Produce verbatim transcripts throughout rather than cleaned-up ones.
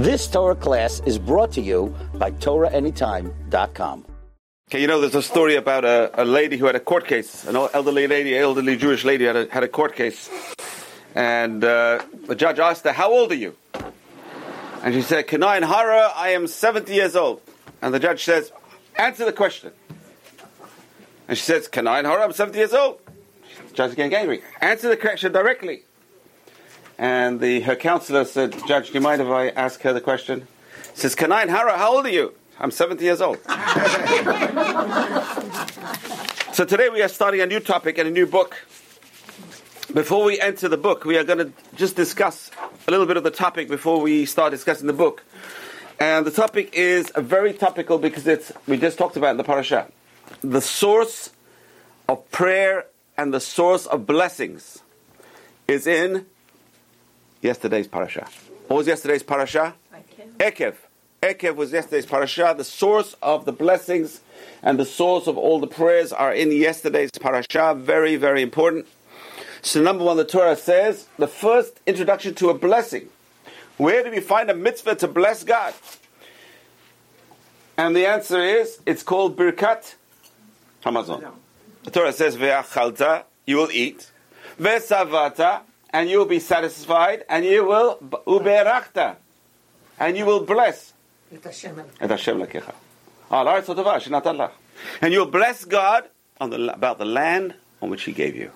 This Torah class is brought to you by Torah Anytime dot com. Okay, you know, there's a story about a, a lady who had a court case, an elderly lady, elderly Jewish lady had a, had a court case. And uh, the judge asked her, how old are you? And she said, Kein Ayin Hara, I am seventy years old. And the judge says, answer the question. And she says, Kein Ayin Hara, I'm seventy years old. The judge is getting angry. Answer the question directly. And the her counselor said, Judge, do you mind if I ask her the question? She says, Kein Ayin Hara, how old are you? I'm seventy years old. So today we are starting a new topic and a new book. Before we enter the book, we are going to just discuss a little bit of the topic before we start discussing the book. And the topic is very topical because it's we just talked about in the parasha. The source of prayer and the source of blessings is in yesterday's parasha. What was yesterday's parasha? Ekev. Ekev was yesterday's parasha. The source of the blessings and the source of all the prayers are in yesterday's parasha. Very, very important. So number one, the Torah says, the first introduction to a blessing. Where do we find a mitzvah to bless God? And the answer is, it's called Birkat Hamazon. The Torah says, Ve'achalta, you will eat. Ve'savata, and you will be satisfied. And you will, U'Barakhtah, and you will bless. Et Hashem lakecha. And you will bless God on the, about the land on which He gave you.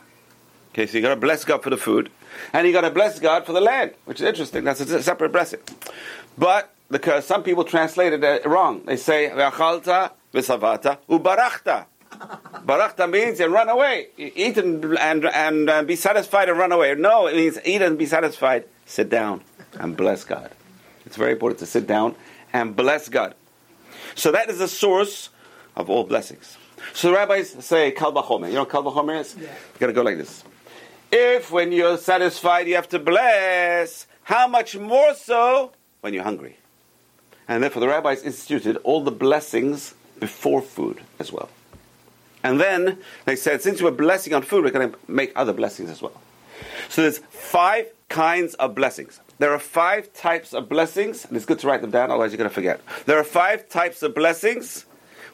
Okay, so you got to bless God for the food, and you got to bless God for the land, which is interesting. That's a separate blessing. But the, some people translate it wrong. They say, Ve'achalta, Ve'savata, U'Barakhtah. Barakhtah means you run away. You eat and, and, and, and be satisfied and run away. No, it means eat and be satisfied. Sit down and bless God. It's very important to sit down and bless God. So that is the source of all blessings. So the rabbis say, Kalba Chomeh. You know what Kalba Chomeh is? Yeah. You've got to go like this. If when you're satisfied you have to bless, how much more so when you're hungry? And therefore the rabbis instituted all the blessings before food as well. And then they said, since we're blessing on food, we're going to make other blessings as well. So there's five kinds of blessings. There are five types of blessings, and it's good to write them down, otherwise you're going to forget. There are five types of blessings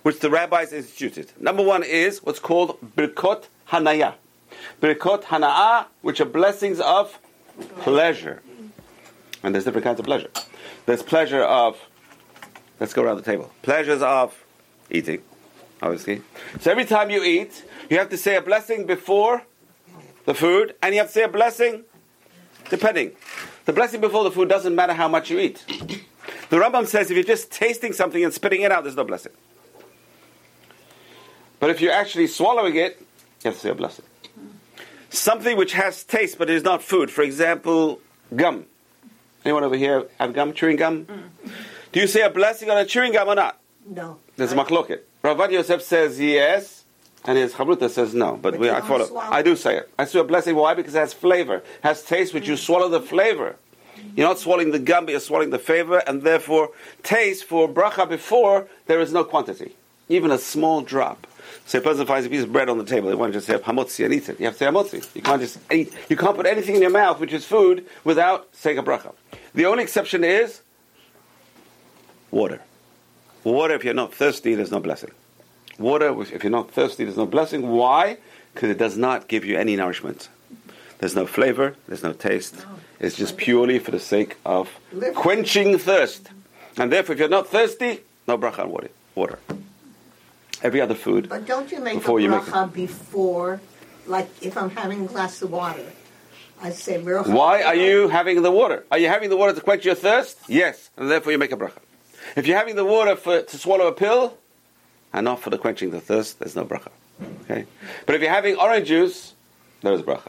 which the rabbis instituted. Number one is what's called Birkot Hanaya. Birkot Hanaya, which are blessings of pleasure. And there's different kinds of pleasure. There's pleasure of, let's go around the table, pleasures of eating, obviously. So every time you eat, you have to say a blessing before the food, and you have to say a blessing, depending. The blessing before the food doesn't matter how much you eat. The Rambam says if you're just tasting something and spitting it out, there's no blessing. But if you're actually swallowing it, you have to say a blessing. Something which has taste but is not food. For example, gum. Anyone over here have gum, chewing gum? Mm. Do you say a blessing on a chewing gum or not? No. There's a machloket. Ravad Yosef says yes, and his chavruta says no. But, but we, I follow. Swallow. I do say it. I say a blessing. Why? Because it has flavor. It has taste, which mm. you swallow the flavor. Mm. You're not swallowing the gum, but you're swallowing the flavor, and therefore taste for bracha before, there is no quantity. Even a small drop. So a person finds a piece of bread on the table, they want to just say hamotzi and eat it. You have to say hamotzi. You can't just eat. You can't put anything in your mouth which is food without saying a bracha. The only exception is water. Water, if you're not thirsty, there's no blessing. Water, if you're not thirsty, there's no blessing. Why? Because it does not give you any nourishment. There's no flavor, there's no taste. No. It's just purely for the sake of quenching thirst. And therefore, if you're not thirsty, no bracha on water. Water. Every other food. But don't you make a bracha before, like if I'm having a glass of water, I say bracha. Why are you having the water? Are you having the water to quench your thirst? Yes, and therefore you make a bracha. If you're having the water for to swallow a pill, and not for the quenching the thirst, there's no bracha. Okay, but if you're having orange juice, there is bracha.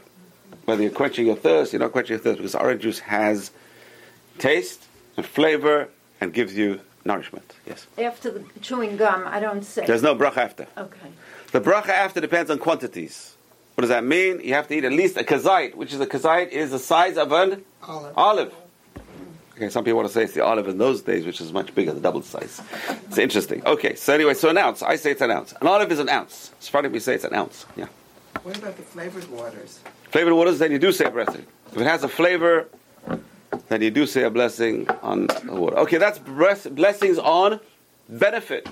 Whether you're quenching your thirst, you're not quenching your thirst, because orange juice has taste and flavor and gives you nourishment, yes. After the chewing gum, I don't say. There's no bracha after. Okay. The bracha after depends on quantities. What does that mean? You have to eat at least a kazait, which is a kazait is the size of an olive. olive. Okay, some people want to say it's the olive in those days, which is much bigger, the double size. It's interesting. Okay, so anyway, so an ounce. I say it's an ounce. An olive is an ounce. It's funny we say it's an ounce. Yeah. What about the flavored waters? Flavored waters, then you do say a blessing. If it has a flavor, that you do say a blessing on the water. Okay, that's blessings on benefit.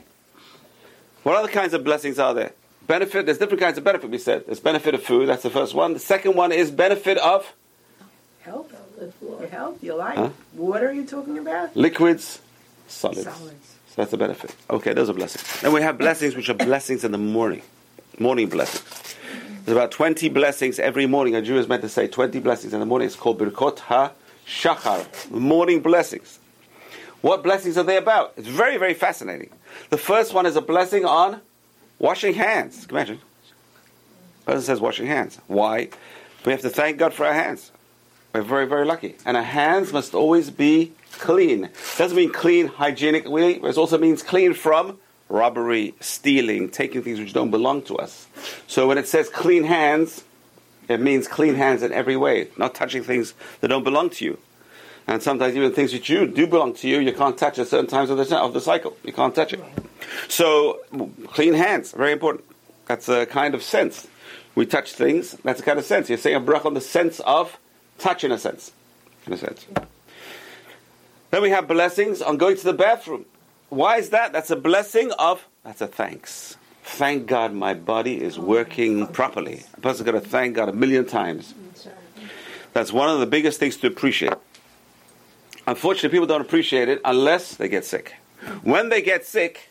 What other kinds of blessings are there? Benefit, there's different kinds of benefit, we said. There's benefit of food, that's the first one. The second one is benefit of... Health, your health, your life. Huh? What are you talking about? Liquids, solids. solids. So that's a benefit. Okay, those are blessings. Then we have blessings which are blessings in the morning. Morning blessings. There's about twenty blessings every morning. A Jew is meant to say twenty blessings in the morning. It's called Birkot HaShachar, morning blessings. What blessings are they about? It's very, very fascinating. The first one is a blessing on washing hands. Can you imagine? The person says washing hands. Why? We have to thank God for our hands. We're very, very lucky. And our hands must always be clean. It doesn't mean clean hygienically. It also means clean from robbery, stealing, taking things which don't belong to us. So when it says clean hands, it means clean hands in every way. Not touching things that don't belong to you. And sometimes even things which you do belong to you, you can't touch at certain times of the, of the cycle. You can't touch it. So clean hands, very important. That's a kind of sense. We touch things, that's a kind of sense. You're saying a bracha on the sense of touch in a sense. In a sense. Then we have blessings on going to the bathroom. Why is that? That's a blessing of, that's a thanks. Thank God my body is working properly. A person's got to thank God a million times. That's one of the biggest things to appreciate. Unfortunately, people don't appreciate it unless they get sick. When they get sick,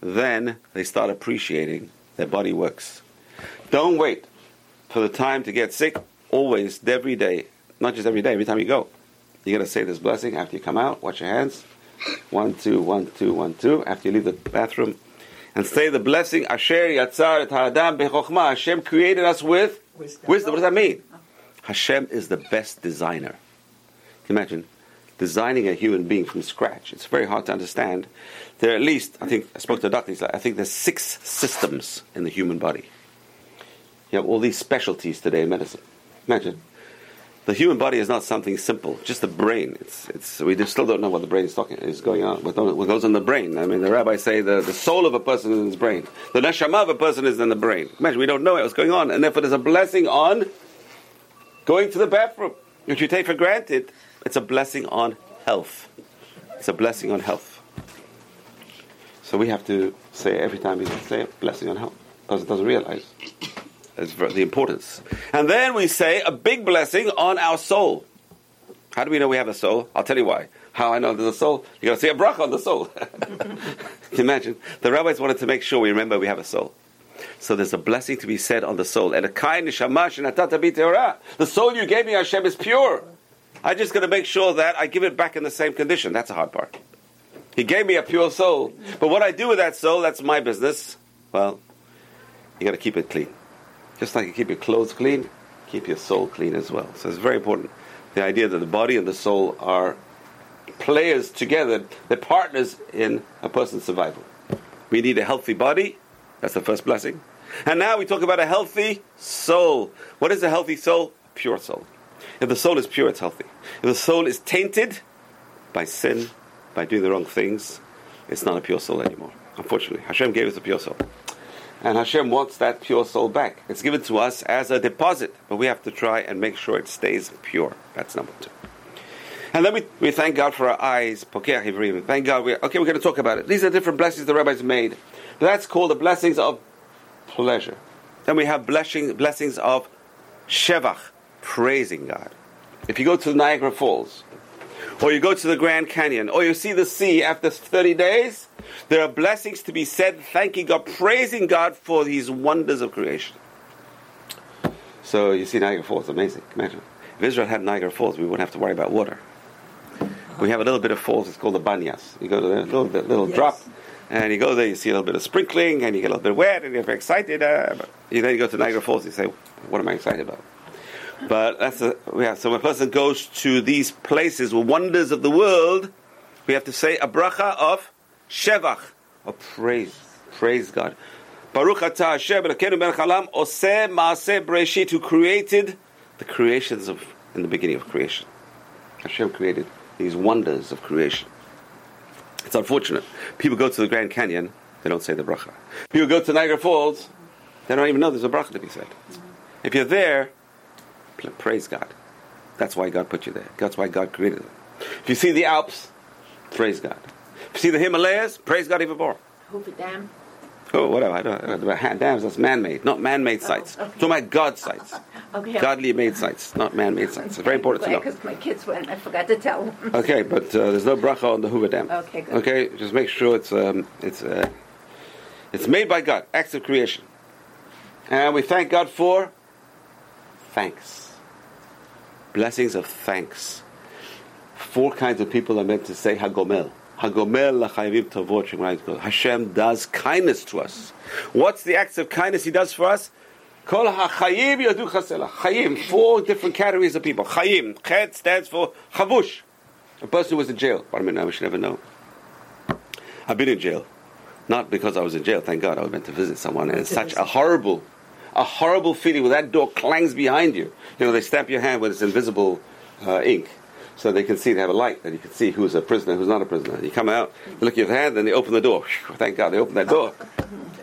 then they start appreciating their body works. Don't wait for the time to get sick. Always, every day, not just every day, every time you go. You're going to say this blessing after you come out. Wash your hands. One, two, one, two, one, two. After you leave the bathroom. And say the blessing, Hashem yatzar et ha'adam bechokma. Hashem created us with wisdom. wisdom. What does that mean? Hashem is the best designer. Can you imagine? Designing a human being from scratch. It's very hard to understand. There are at least, I think, I spoke to a doctor, he's like, I think there's six systems in the human body. You have all these specialties today in medicine. Imagine. The human body is not something simple. Just the brain. It's. It's. We just still don't know what the brain is talking is going on. What goes in the brain? I mean, the rabbis say the, the soul of a person is in his brain. The neshama of a person is in the brain. Imagine, we don't know what's going on. And therefore there's a blessing on going to the bathroom, which you take for granted. It's a blessing on health. It's a blessing on health. So we have to say every time we say a blessing on health. Person doesn't realize the importance. And then we say a big blessing on our soul. How do we know we have a soul? I'll tell you why. How I know there's a soul? You've got to say a bracha on the soul. Can you imagine? The rabbis wanted to make sure we remember we have a soul. So there's a blessing to be said on the soul. The soul you gave me, Hashem, is pure. I'm just going to make sure that I give it back in the same condition. That's the hard part. He gave me a pure soul. But what I do with that soul, that's my business. Well, you got to keep it clean. Just like you keep your clothes clean, keep your soul clean as well. So it's very important. The idea that the body and the soul are players together. They're partners in a person's survival. We need a healthy body. That's the first blessing. And now we talk about a healthy soul. What is a healthy soul? A pure soul. If the soul is pure, it's healthy. If the soul is tainted by sin, by doing the wrong things, it's not a pure soul anymore. Unfortunately, Hashem gave us a pure soul. And Hashem wants that pure soul back. It's given to us as a deposit, but we have to try and make sure it stays pure. That's number two. And then we, we thank God for our eyes. Thank God. We, okay, we're going to talk about it. These are different blessings the rabbis made. That's called the blessings of pleasure. Then we have blessing, blessings of Shevach. Praising God. If you go to Niagara Falls, or you go to the Grand Canyon, or you see the sea after thirty days, there are blessings to be said, thanking God, praising God for these wonders of creation. So you see Niagara Falls, amazing. Imagine. If Israel had Niagara Falls, we wouldn't have to worry about water. We have a little bit of falls, it's called the banyas. You go to the little, the little yes. drop, and you go there, you see a little bit of sprinkling, and you get a little bit wet, and you're very excited. Uh, but you then you go to Niagara Falls, you say, what am I excited about? But that's a, yeah, so when a person goes to these places, wonders of the world, we have to say a bracha of Shevach, of praise. Praise God. Baruch Atah Hashem Elokim Berachalam Oseh Maaseh Bereishit, who created the creations of in the beginning of creation. Hashem created these wonders of creation. It's unfortunate. People go to the Grand Canyon, they don't say the bracha. People go to Niagara Falls, they don't even know there's a bracha to be said. If you're there, praise God. That's why God put you there. That's why God created them. If you see the Alps, praise God. If you see the Himalayas, praise God even more. Hoover Dam. Oh, whatever. I don't, I don't know. Dams, that's man-made, not man-made sites. Oh, okay. So my God sites. Okay. Godly made sites, not man-made sites. It's very important to know. Because my kids went, I forgot to tell them. Okay, but uh, there's no bracha on the Hoover Dam. Okay, good. Okay, just make sure it's um, it's uh, it's made by God, acts of creation. And we thank God for thanks. Blessings of thanks. Four kinds of people are meant to say Hagomel. Hagomel lachayvim tavot. Hashem does kindness to us. What's the acts of kindness He does for us? Kol hachayim yadu chasela. Chayim, four different categories of people. Chayim, chet stands for chavush. A person who was in jail. I mean, I should never know. I've been in jail, not because I was in jail. Thank God, I was meant to visit someone, and it's such a horrible, a horrible feeling when that door clangs behind you. You know, they stamp your hand with this invisible uh, ink. So they can see, they have a light, that you can see who's a prisoner, who's not a prisoner. You come out, they look at your hand, then they open the door. Whew, thank God, they open that door.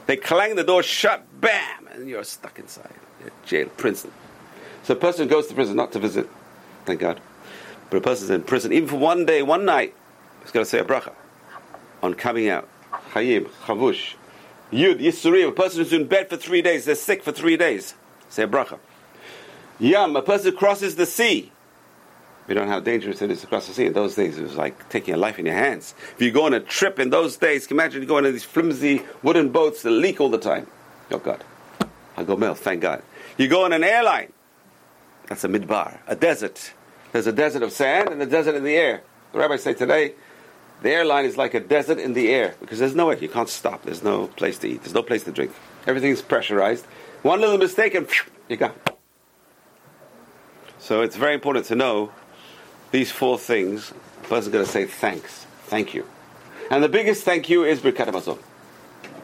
They clang the door shut, bam, and you're stuck inside. You're jail, prison. So a person goes to prison not to visit, thank God. But a person's in prison, even for one day, one night, he's got to say a bracha on coming out. Chayim, chavush, yud, yisurim. A person who's in bed for three days, they're sick for three days, say a bracha. Yam, a person who crosses the sea. We don't know how dangerous it is across the sea. In those days, it was like taking your life in your hands. If you go on a trip in those days, can you imagine going on these flimsy wooden boats that leak all the time? Oh, God. Hagomel, thank God. You go on an airline. That's a midbar, a desert. There's a desert of sand and a desert in the air. The rabbis say today, the airline is like a desert in the air because there's nowhere. You can't stop. There's no place to eat. There's no place to drink. Everything's pressurized. One little mistake and you're gone. So it's very important to know these four things. A person's going to say thanks. Thank you. And the biggest thank you is Birkat Hamazon.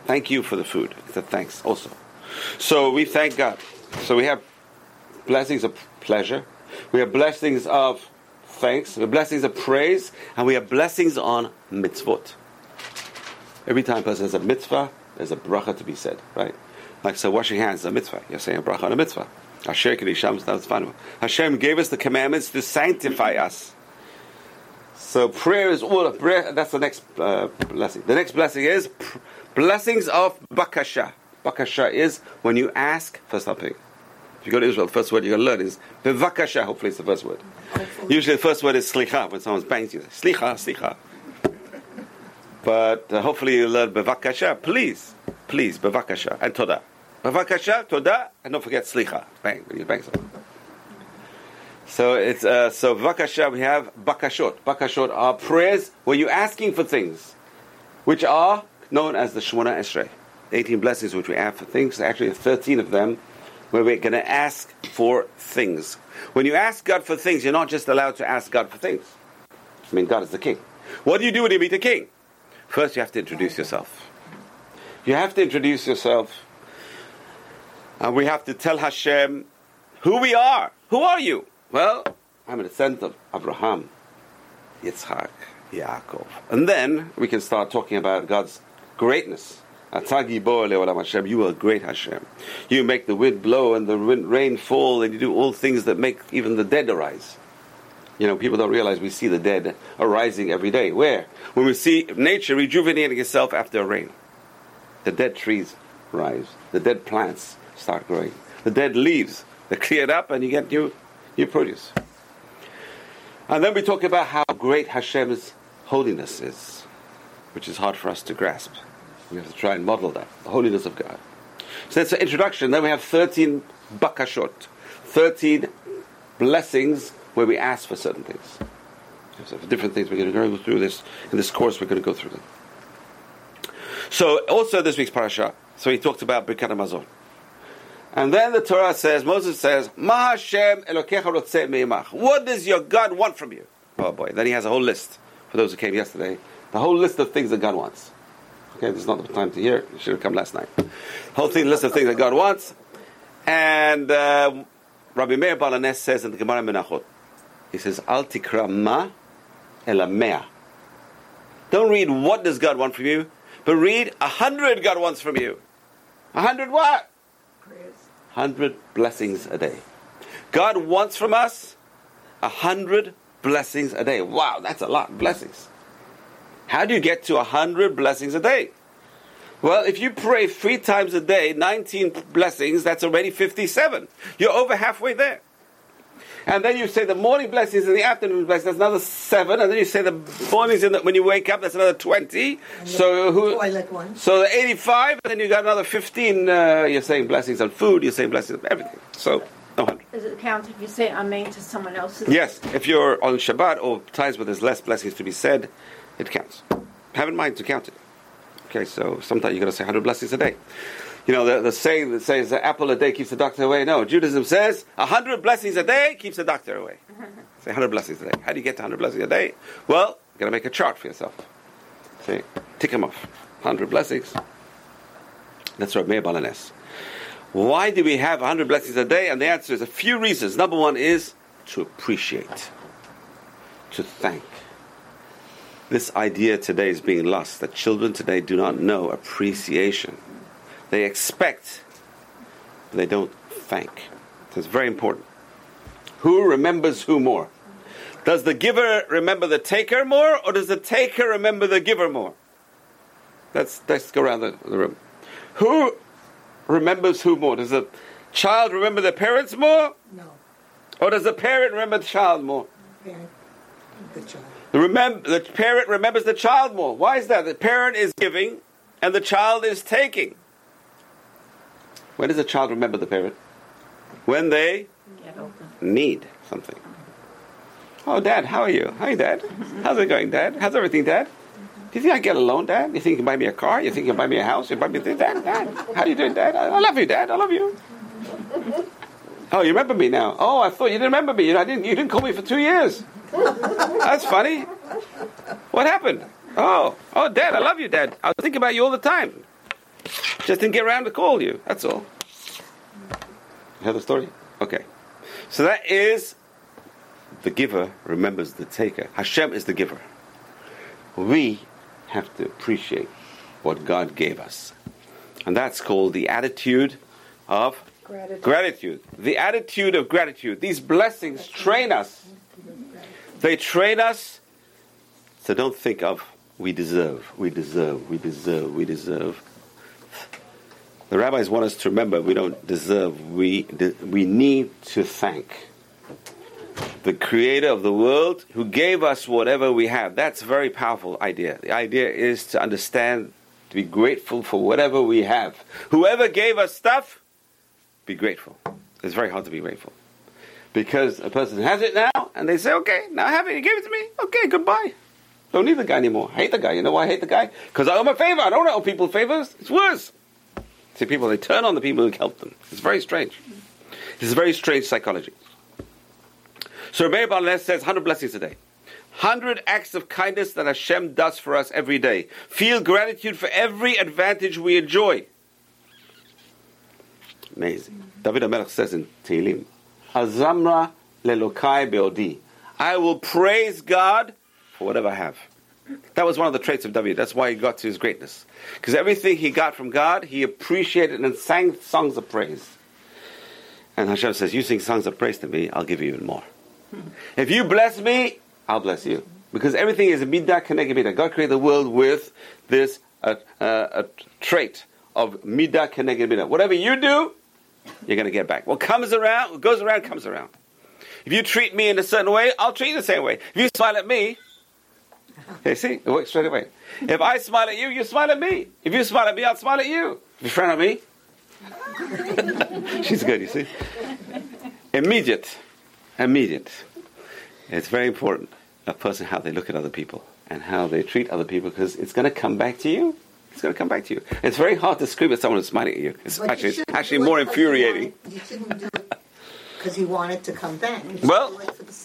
Thank you for the food. It's a thanks also. So we thank God. So we have blessings of pleasure. We have blessings of thanks. We have blessings of praise. And we have blessings on mitzvot. Every time a person has a mitzvah, there's a bracha to be said, right? Like so washing hands is a mitzvah. You're saying a bracha on a mitzvah. Hashem gave us the commandments to sanctify us. So prayer is all of prayer. That's the next uh, blessing. The next blessing is pr- blessings of bakasha. Bakasha is when you ask for something. If you go to Israel, the first word you're going to learn is bevakasha. Hopefully it's the first word. Usually the first word is slicha. When someone bangs you, slicha, slicha. But uh, hopefully you learn bevakasha. Please, please, bevakasha and todah. Bavakasha, toda, and don't forget slicha. Bang, you bang something. So it's uh, so bavakasha. We have bakashot. Bakashot are prayers where you're asking for things, which are known as the Shmona Esrei, eighteen blessings which we have for things. Actually, thirteen of them where we're going to ask for things. When you ask God for things, you're not just allowed to ask God for things. I mean, God is the King. What do you do when you meet a King? First, you have to introduce yourself. You have to introduce yourself. And we have to tell Hashem who we are. Who are you? Well, I'm a descendant of Abraham, Yitzchak, Yaakov. And then we can start talking about God's greatness. You are great, Hashem. You make the wind blow and the rain fall, and you do all things that make even the dead arise. You know, people don't realize we see the dead arising every day. Where? When we see nature rejuvenating itself after a rain. The dead trees rise. The dead plants start growing. The dead leaves, they're cleared up and you get new new produce. And then we talk about how great Hashem's holiness is, which is hard for us to grasp. We have to try and model that, the holiness of God. So that's the introduction. Then we have thirteen bakashot, thirteen blessings where we ask for certain things. So for different things, we're going to go through this. In this course, we're going to go through them. So also this week's parasha, so he talked about Birkat Hamazon. And then the Torah says, Moses says, Ma Hashem Elokecha rotzeh meimach. What does your God want from you? Oh boy, then he has a whole list. For those who came yesterday, the whole list of things that God wants. Okay, this is not the time to hear it. It should have come last night. Whole thing, list of things that God wants. And uh, Rabbi Meir Baal HaNes says in the Gemara Menachot, he says, Al tikra ma ela mea. Don't read what does God want from you, but read a hundred God wants from you. A hundred what? Hundred blessings a day. God wants from us a hundred blessings a day. Wow, that's a lot of blessings. How do you get to a hundred blessings a day? Well, if you pray three times a day, nineteen blessings, that's already fifty-seven. You're over halfway there. And then you say the morning blessings and the afternoon blessings, that's another seven. And then you say the mornings in the, when you wake up, that's another twenty. And so who? I like one. So the eighty-five, and then you got another fifteen. Uh, you're saying blessings on food, you're saying blessings on everything. So, no hundred. Does it count if you say Amen to someone else's? Yes. If you're on Shabbat or times where there's less blessings to be said, it counts. Have in mind to count it. Okay, so sometimes you've got to say one hundred blessings a day. You know, the, the saying that says an apple a day keeps the doctor away. No, Judaism says one hundred blessings a day keeps the doctor away. Say one hundred blessings a day. How do you get to one hundred blessings a day? Well, you've got to make a chart for yourself. Say, tick them off. one hundred blessings. That's Rabbi Meir Baal HaNes. Why do we have one hundred blessings a day? And the answer is a few reasons. Number one is to appreciate, to thank. This idea today is being lost, that children today do not know appreciation. They expect, but they don't thank. So it's very important. Who remembers who more? Does the giver remember the taker more, or does the taker remember the giver more? Let's, let's go around the, the room. Who remembers who more? Does the child remember the parents more? No. Or does the parent remember the child more? The parent, the child. Remember, the parent remembers the child more. Why is that? The parent is giving and the child is taking. When does the child remember the parent? When they need something. Oh, Dad, how are you? Hi, Dad. How's it going, Dad? How's everything, Dad? Do you think I get a loan, Dad? You think you can buy me a car? You think you can buy me a house? You buy me this, Dad? Dad, how are you doing, Dad? I love you, Dad. I love you. Oh, you remember me now. Oh, I thought you didn't remember me. You know, I didn't. You didn't call me for two years. That's funny. What happened? Oh, oh, Dad, I love you, Dad. I was thinking about you all the time. Just didn't get around to call you. That's all. You heard the story? Okay. So that is the giver remembers the taker. Hashem is the giver. We have to appreciate what God gave us. And that's called the attitude of gratitude. gratitude. The attitude of gratitude. These blessings train us. They train us, so don't think of we deserve, we deserve, we deserve, we deserve. The rabbis want us to remember we don't deserve, we de- we need to thank the creator of the world who gave us whatever we have. That's a very powerful idea. The idea is to understand, to be grateful for whatever we have. Whoever gave us stuff, be grateful. It's very hard to be grateful. Because a person has it now, and they say, okay, now I have it, you gave it to me, okay, goodbye. Don't need the guy anymore. I hate the guy. You know why I hate the guy? Because I owe him a favor. I don't owe people favors. It's worse. See, people, they turn on the people who help them. It's very strange. It's a very strange psychology. So Rabbi Meir Baal HaNes says, one hundred blessings a day. one hundred acts of kindness that Hashem does for us every day. Feel gratitude for every advantage we enjoy. Amazing. David HaMelech says in Tehilim, Hazamra lelokai beodi. I will praise God for whatever I have. That was one of the traits of David. That's why he got to his greatness. Because everything he got from God, he appreciated and sang songs of praise. And Hashem says, you sing songs of praise to me, I'll give you even more. If you bless me, I'll bless you. Because everything is midah k'nege middah. God created the world with this uh, uh, a trait of midah k'nege middah. Whatever you do, you're going to get back. What comes around, what goes around, comes around. If you treat me in a certain way, I'll treat you the same way. If you smile at me, you see, it works straight away. If I smile at you, you smile at me. If you smile at me, I'll smile at you. If you frown at me, she's good, you see. Immediate. Immediate. It's very important, a person, how they look at other people and how they treat other people, because it's going to come back to you. It's going to come back to you. It's very hard to scream at someone who's smiling at you. It's but actually, you actually more infuriating. You shouldn't do it because you want it to come back. You well,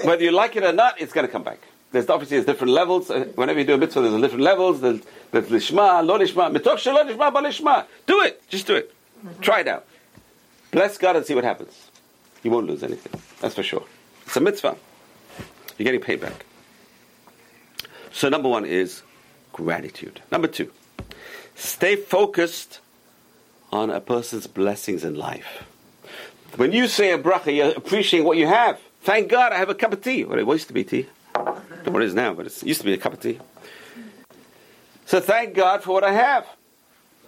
whether you like it or not, it's going to come back. There's obviously there's different levels. Whenever you do a mitzvah, there's different levels. There's, there's lishma, lo lishma, mitok shelo lishma, ba lishma. Do it. Just do it. Mm-hmm. Try it out. Bless God and see what happens. You won't lose anything. That's for sure. It's a mitzvah. You're getting paid back. So number one is gratitude. Number two. Stay focused on a person's blessings in life. When you say a bracha, you're appreciating what you have. Thank God I have a cup of tea. Well, it used to be tea. I don't know what it is now, but it used to be a cup of tea. So thank God for what I have.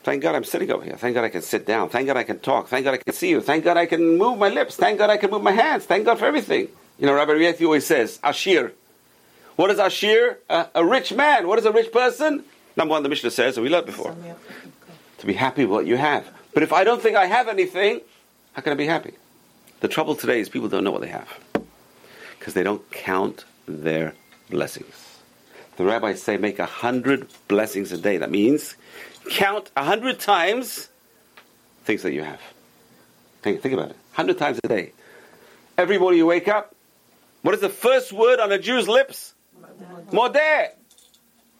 Thank God I'm sitting over here. Thank God I can sit down. Thank God I can talk. Thank God I can see you. Thank God I can move my lips. Thank God I can move my hands. Thank God for everything. You know, Rabbi Yosef always says, Ashir. What is Ashir? Uh, a rich man. What is a rich person? Number one, the Mishnah says, and we learned before, to be happy with what you have. But if I don't think I have anything, how can I be happy? The trouble today is people don't know what they have because they don't count their blessings. The rabbis say make a hundred blessings a day. That means count a hundred times things that you have. Think, think about it. A hundred times a day. Every morning you wake up, what is the first word on a Jew's lips? Modah.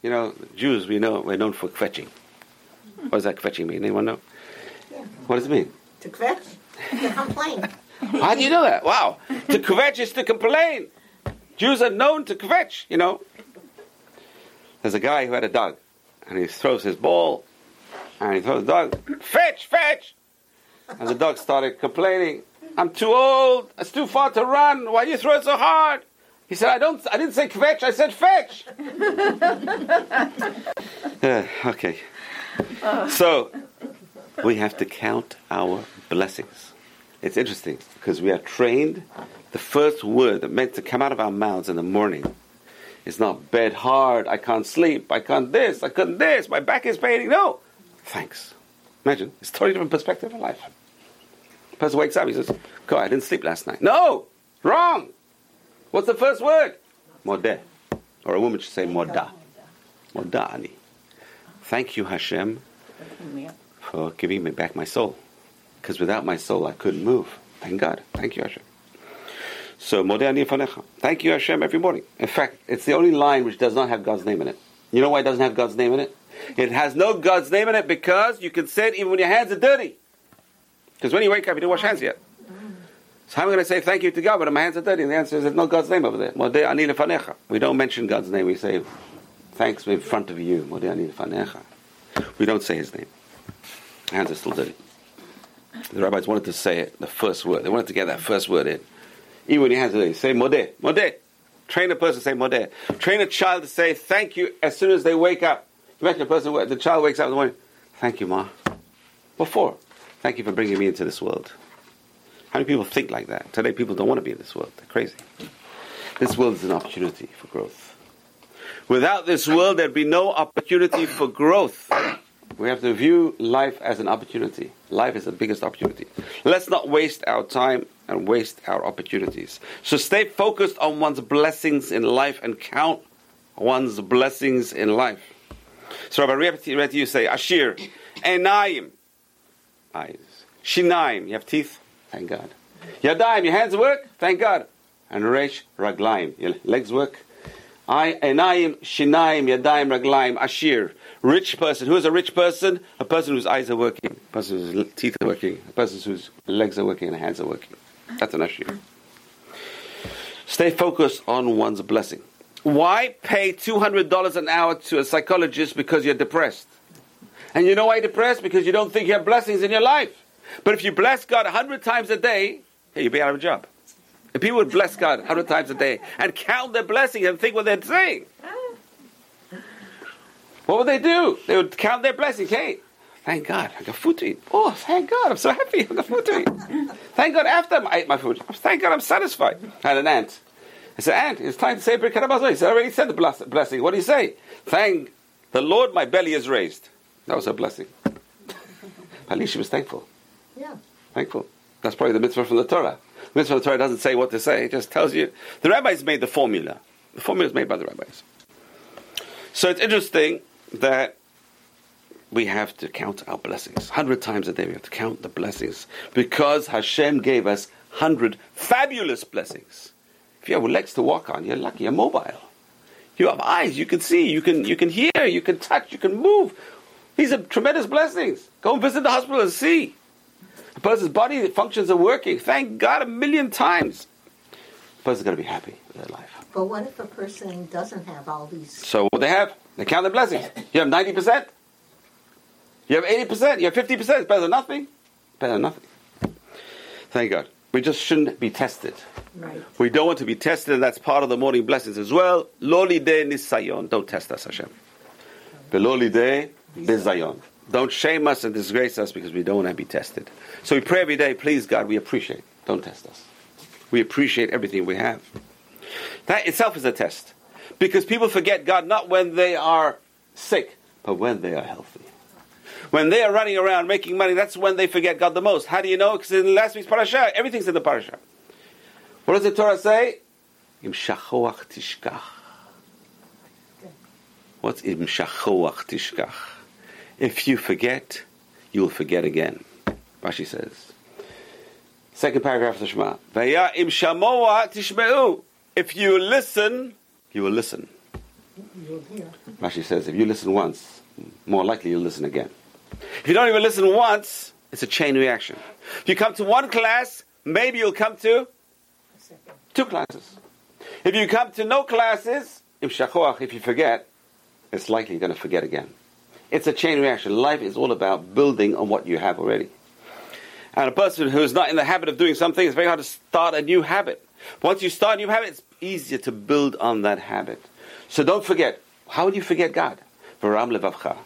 You know, Jews, we know, we're known for kvetching. What does that kvetching mean? Anyone know? Yeah. What does it mean? To kvetch? To complain. How do you know that? Wow. To kvetch is to complain. Jews are known to kvetch, you know. There's a guy who had a dog, and he throws his ball, and he throws the dog, fetch, fetch! And the dog started complaining, I'm too old, it's too far to run, why you throw it so hard? He said, I don't. I didn't say kvetch, I said fetch. uh, okay. Oh. So, we have to count our blessings. It's interesting, because we are trained, the first word that meant to come out of our mouths in the morning is not bed hard, I can't sleep, I can't this, I couldn't this, my back is paining. No. Thanks. Imagine, it's a totally different perspective of life. The person wakes up, he says, God, I didn't sleep last night. No! Wrong! What's the first word? Modeh. Or a woman should say modah. Modah ani. Thank you, Hashem, for giving me back my soul. Because without my soul, I couldn't move. Thank God. Thank you, Hashem. So, modeh ani fanecha. Thank you, Hashem, every morning. In fact, it's the only line which does not have God's name in it. You know why it doesn't have God's name in it? It has no God's name in it because you can say it even when your hands are dirty. Because when you wake up, you don't wash hands yet. So how am I going to say thank you to God when my hands are dirty? And the answer is there's no God's name over there. Modeh ani lefanecha. We don't mention God's name. We say thanks in front of you. Modeh ani lefanecha. We don't say His name. My hands are still dirty. The rabbis wanted to say it, the first word. They wanted to get that first word in. Even when your hands are dirty, say modeh, modeh. Train a person to say modeh. Train a child to say thank you as soon as they wake up. Imagine a person, the child wakes up in the morning. Thank you, Ma. What for? Thank you for bringing me into this world. How many people think like that? Today people don't want to be in this world. They're crazy. This world is an opportunity for growth. Without this world, there'd be no opportunity for growth. We have to view life as an opportunity. Life is the biggest opportunity. Let's not waste our time and waste our opportunities. So stay focused on one's blessings in life and count one's blessings in life. So Rabbi Repeat, you say, Ashir, Enayim, eyes. Shinaim, you have teeth? Thank God. Yadaim, your hands work? Thank God. And Resh, Raglaim, your legs work? I, Enayim, Shinaim, Yadaim, Raglaim, Ashir. Rich person. Who is a rich person? A person whose eyes are working. A person whose teeth are working. A person whose legs are working and hands are working. That's an Ashir. Stay focused on one's blessing. Why pay two hundred dollars an hour to a psychologist because you're depressed? And you know why you're depressed? Because you don't think you have blessings in your life. But if you bless God one hundred times a day, hey, you'd be out of a job. If people would bless God one hundred times a day and count their blessings and think what they're saying, what would they do? They would count their blessings. Hey, thank God, I got food to eat. Oh, thank God, I'm so happy, I got food to eat. Thank God, after I ate my food, thank God, I'm satisfied. I had an aunt. I said, Aunt, it's time to say Birkat Hamazon. He said, I already said the blessing. What do you say? Thank the Lord, my belly is raised. That was her blessing. At least she was thankful. Yeah. Thankful. That's probably the mitzvah from the Torah. The mitzvah from the Torah doesn't say what to say. It just tells you. The rabbis made the formula. The formula is made by the rabbis. So it's interesting that we have to count our blessings. Hundred times a day we have to count the blessings. Because Hashem gave us hundred fabulous blessings. If you have legs to walk on, you're lucky, you're mobile. You have eyes, you can see, you can you can hear, you can touch, you can move. These are tremendous blessings. Go and visit the hospital and see. A person's body functions are working. Thank God a million times. A person's going to be happy with their life. But what if a person doesn't have all these? So what they have, they count their blessings. You have ninety percent. You have eighty percent. You have fifty percent. It's better than nothing. Better than nothing. Thank God. We just shouldn't be tested. Right. We don't want to be tested, and that's part of the morning blessings as well. Lo lidei nisayon. Don't test us, Hashem. Lo lidei bizayon. Don't shame us and disgrace us because we don't want to be tested. So we pray every day, please God, we appreciate. Don't test us. We appreciate everything we have. That itself is a test. Because people forget God not when they are sick, but when they are healthy. When they are running around making money, that's when they forget God the most. How do you know? Because in last week's parasha, everything's in the parasha. What does the Torah say? Im shachoach tishkach. What's im shachoach tishkach? If you forget, you will forget again. Rashi says. Second paragraph of the Shema. Ve'ya im shamoa tishmeu. If you listen, you will listen. Rashi says, if you listen once, more likely you'll listen again. If you don't even listen once, it's a chain reaction. If you come to one class, maybe you'll come to two classes. If you come to no classes, if you forget, it's likely you're going to forget again. It's a chain reaction. Life is all about building on what you have already. And a person who is not in the habit of doing something, it's very hard to start a new habit. Once you start a new habit, it's easier to build on that habit. So don't forget. How would you forget God? V'ram levavcha.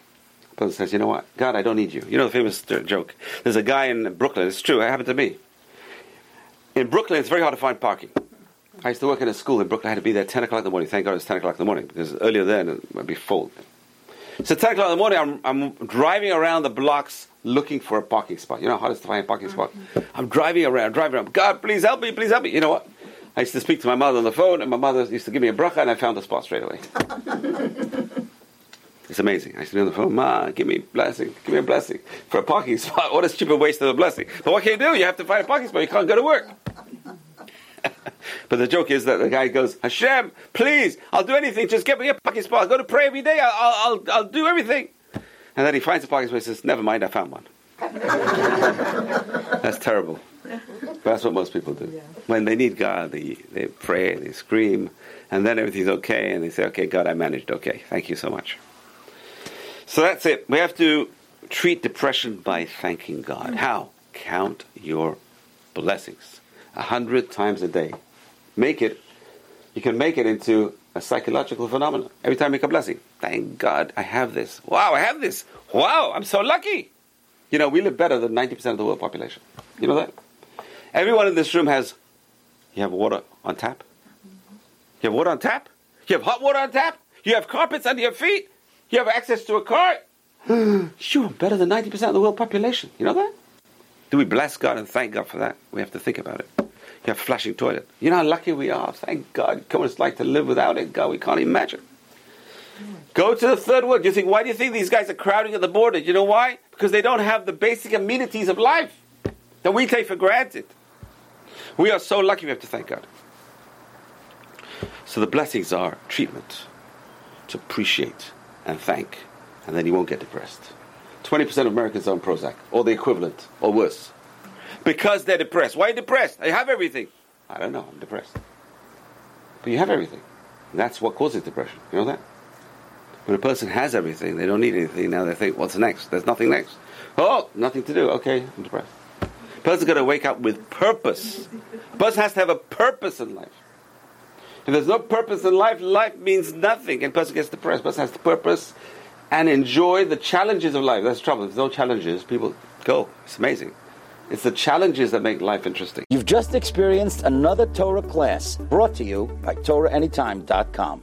Person says, you know what? God, I don't need you. You know the famous joke. There's a guy in Brooklyn. It's true. It happened to me. In Brooklyn, it's very hard to find parking. I used to work in a school in Brooklyn. I had to be there at ten o'clock in the morning. Thank God it was ten o'clock in the morning. Because earlier then, it would be full. So ten o'clock in the morning, I'm, I'm driving around the blocks looking for a parking spot. You know how hard it is to find a parking spot? I'm driving around, driving around. God, please help me, please help me. You know what? I used to speak to my mother on the phone, and my mother used to give me a bracha, and I found the spot straight away. It's amazing. I used to be on the phone, Ma, give me a blessing, give me a blessing for a parking spot. What a stupid waste of a blessing. But what can you do? You have to find a parking spot. You can't go to work. But the joke is that the guy goes, Hashem, please, I'll do anything. Just get me a parking spot. I'll go to pray every day. I'll, I'll, I'll do everything. And then he finds a parking spot and says, never mind, I found one. That's terrible. But that's what most people do. Yeah. When they need God, they, they pray, they scream, and then everything's okay. And they say, okay, God, I managed. Okay, thank you so much. So that's it. We have to treat depression by thanking God. How? Count your blessings. A hundred times a day. Make it, you can make it into a psychological phenomenon. Every time you make a blessing. Thank God I have this. Wow, I have this. Wow, I'm so lucky. You know, we live better than ninety percent of the world population. You know that? Everyone in this room has, you have water on tap? You have water on tap? You have hot water on tap? You have carpets under your feet? You have access to a car? You're better than ninety percent of the world population. You know that? Do we bless God and thank God for that? We have to think about it. You have a flashing toilet. You know how lucky we are. Thank God. Come on, it's like to live without it. God, we can't imagine. Go to the third world. You think, why do you think these guys are crowding at the border? You know why? Because they don't have the basic amenities of life that we take for granted. We are so lucky we have to thank God. So the blessings are treatment, to appreciate and thank, and then you won't get depressed. twenty percent of Americans are on Prozac, or the equivalent, or worse. Because they're depressed. Why are you depressed? I have everything. I don't know, I'm depressed. But you have everything. And that's what causes depression. You know that? When a person has everything, they don't need anything. Now they think, what's next? There's nothing next. Oh, nothing to do. Okay, I'm depressed. A person's got to wake up with purpose. A person has to have a purpose in life. If there's no purpose in life, life means nothing. And person gets depressed. Person has the purpose and enjoy the challenges of life. That's the trouble. If there's no challenges, people go. It's amazing. It's the challenges that make life interesting. You've just experienced another Torah class brought to you by Torah Anytime dot com.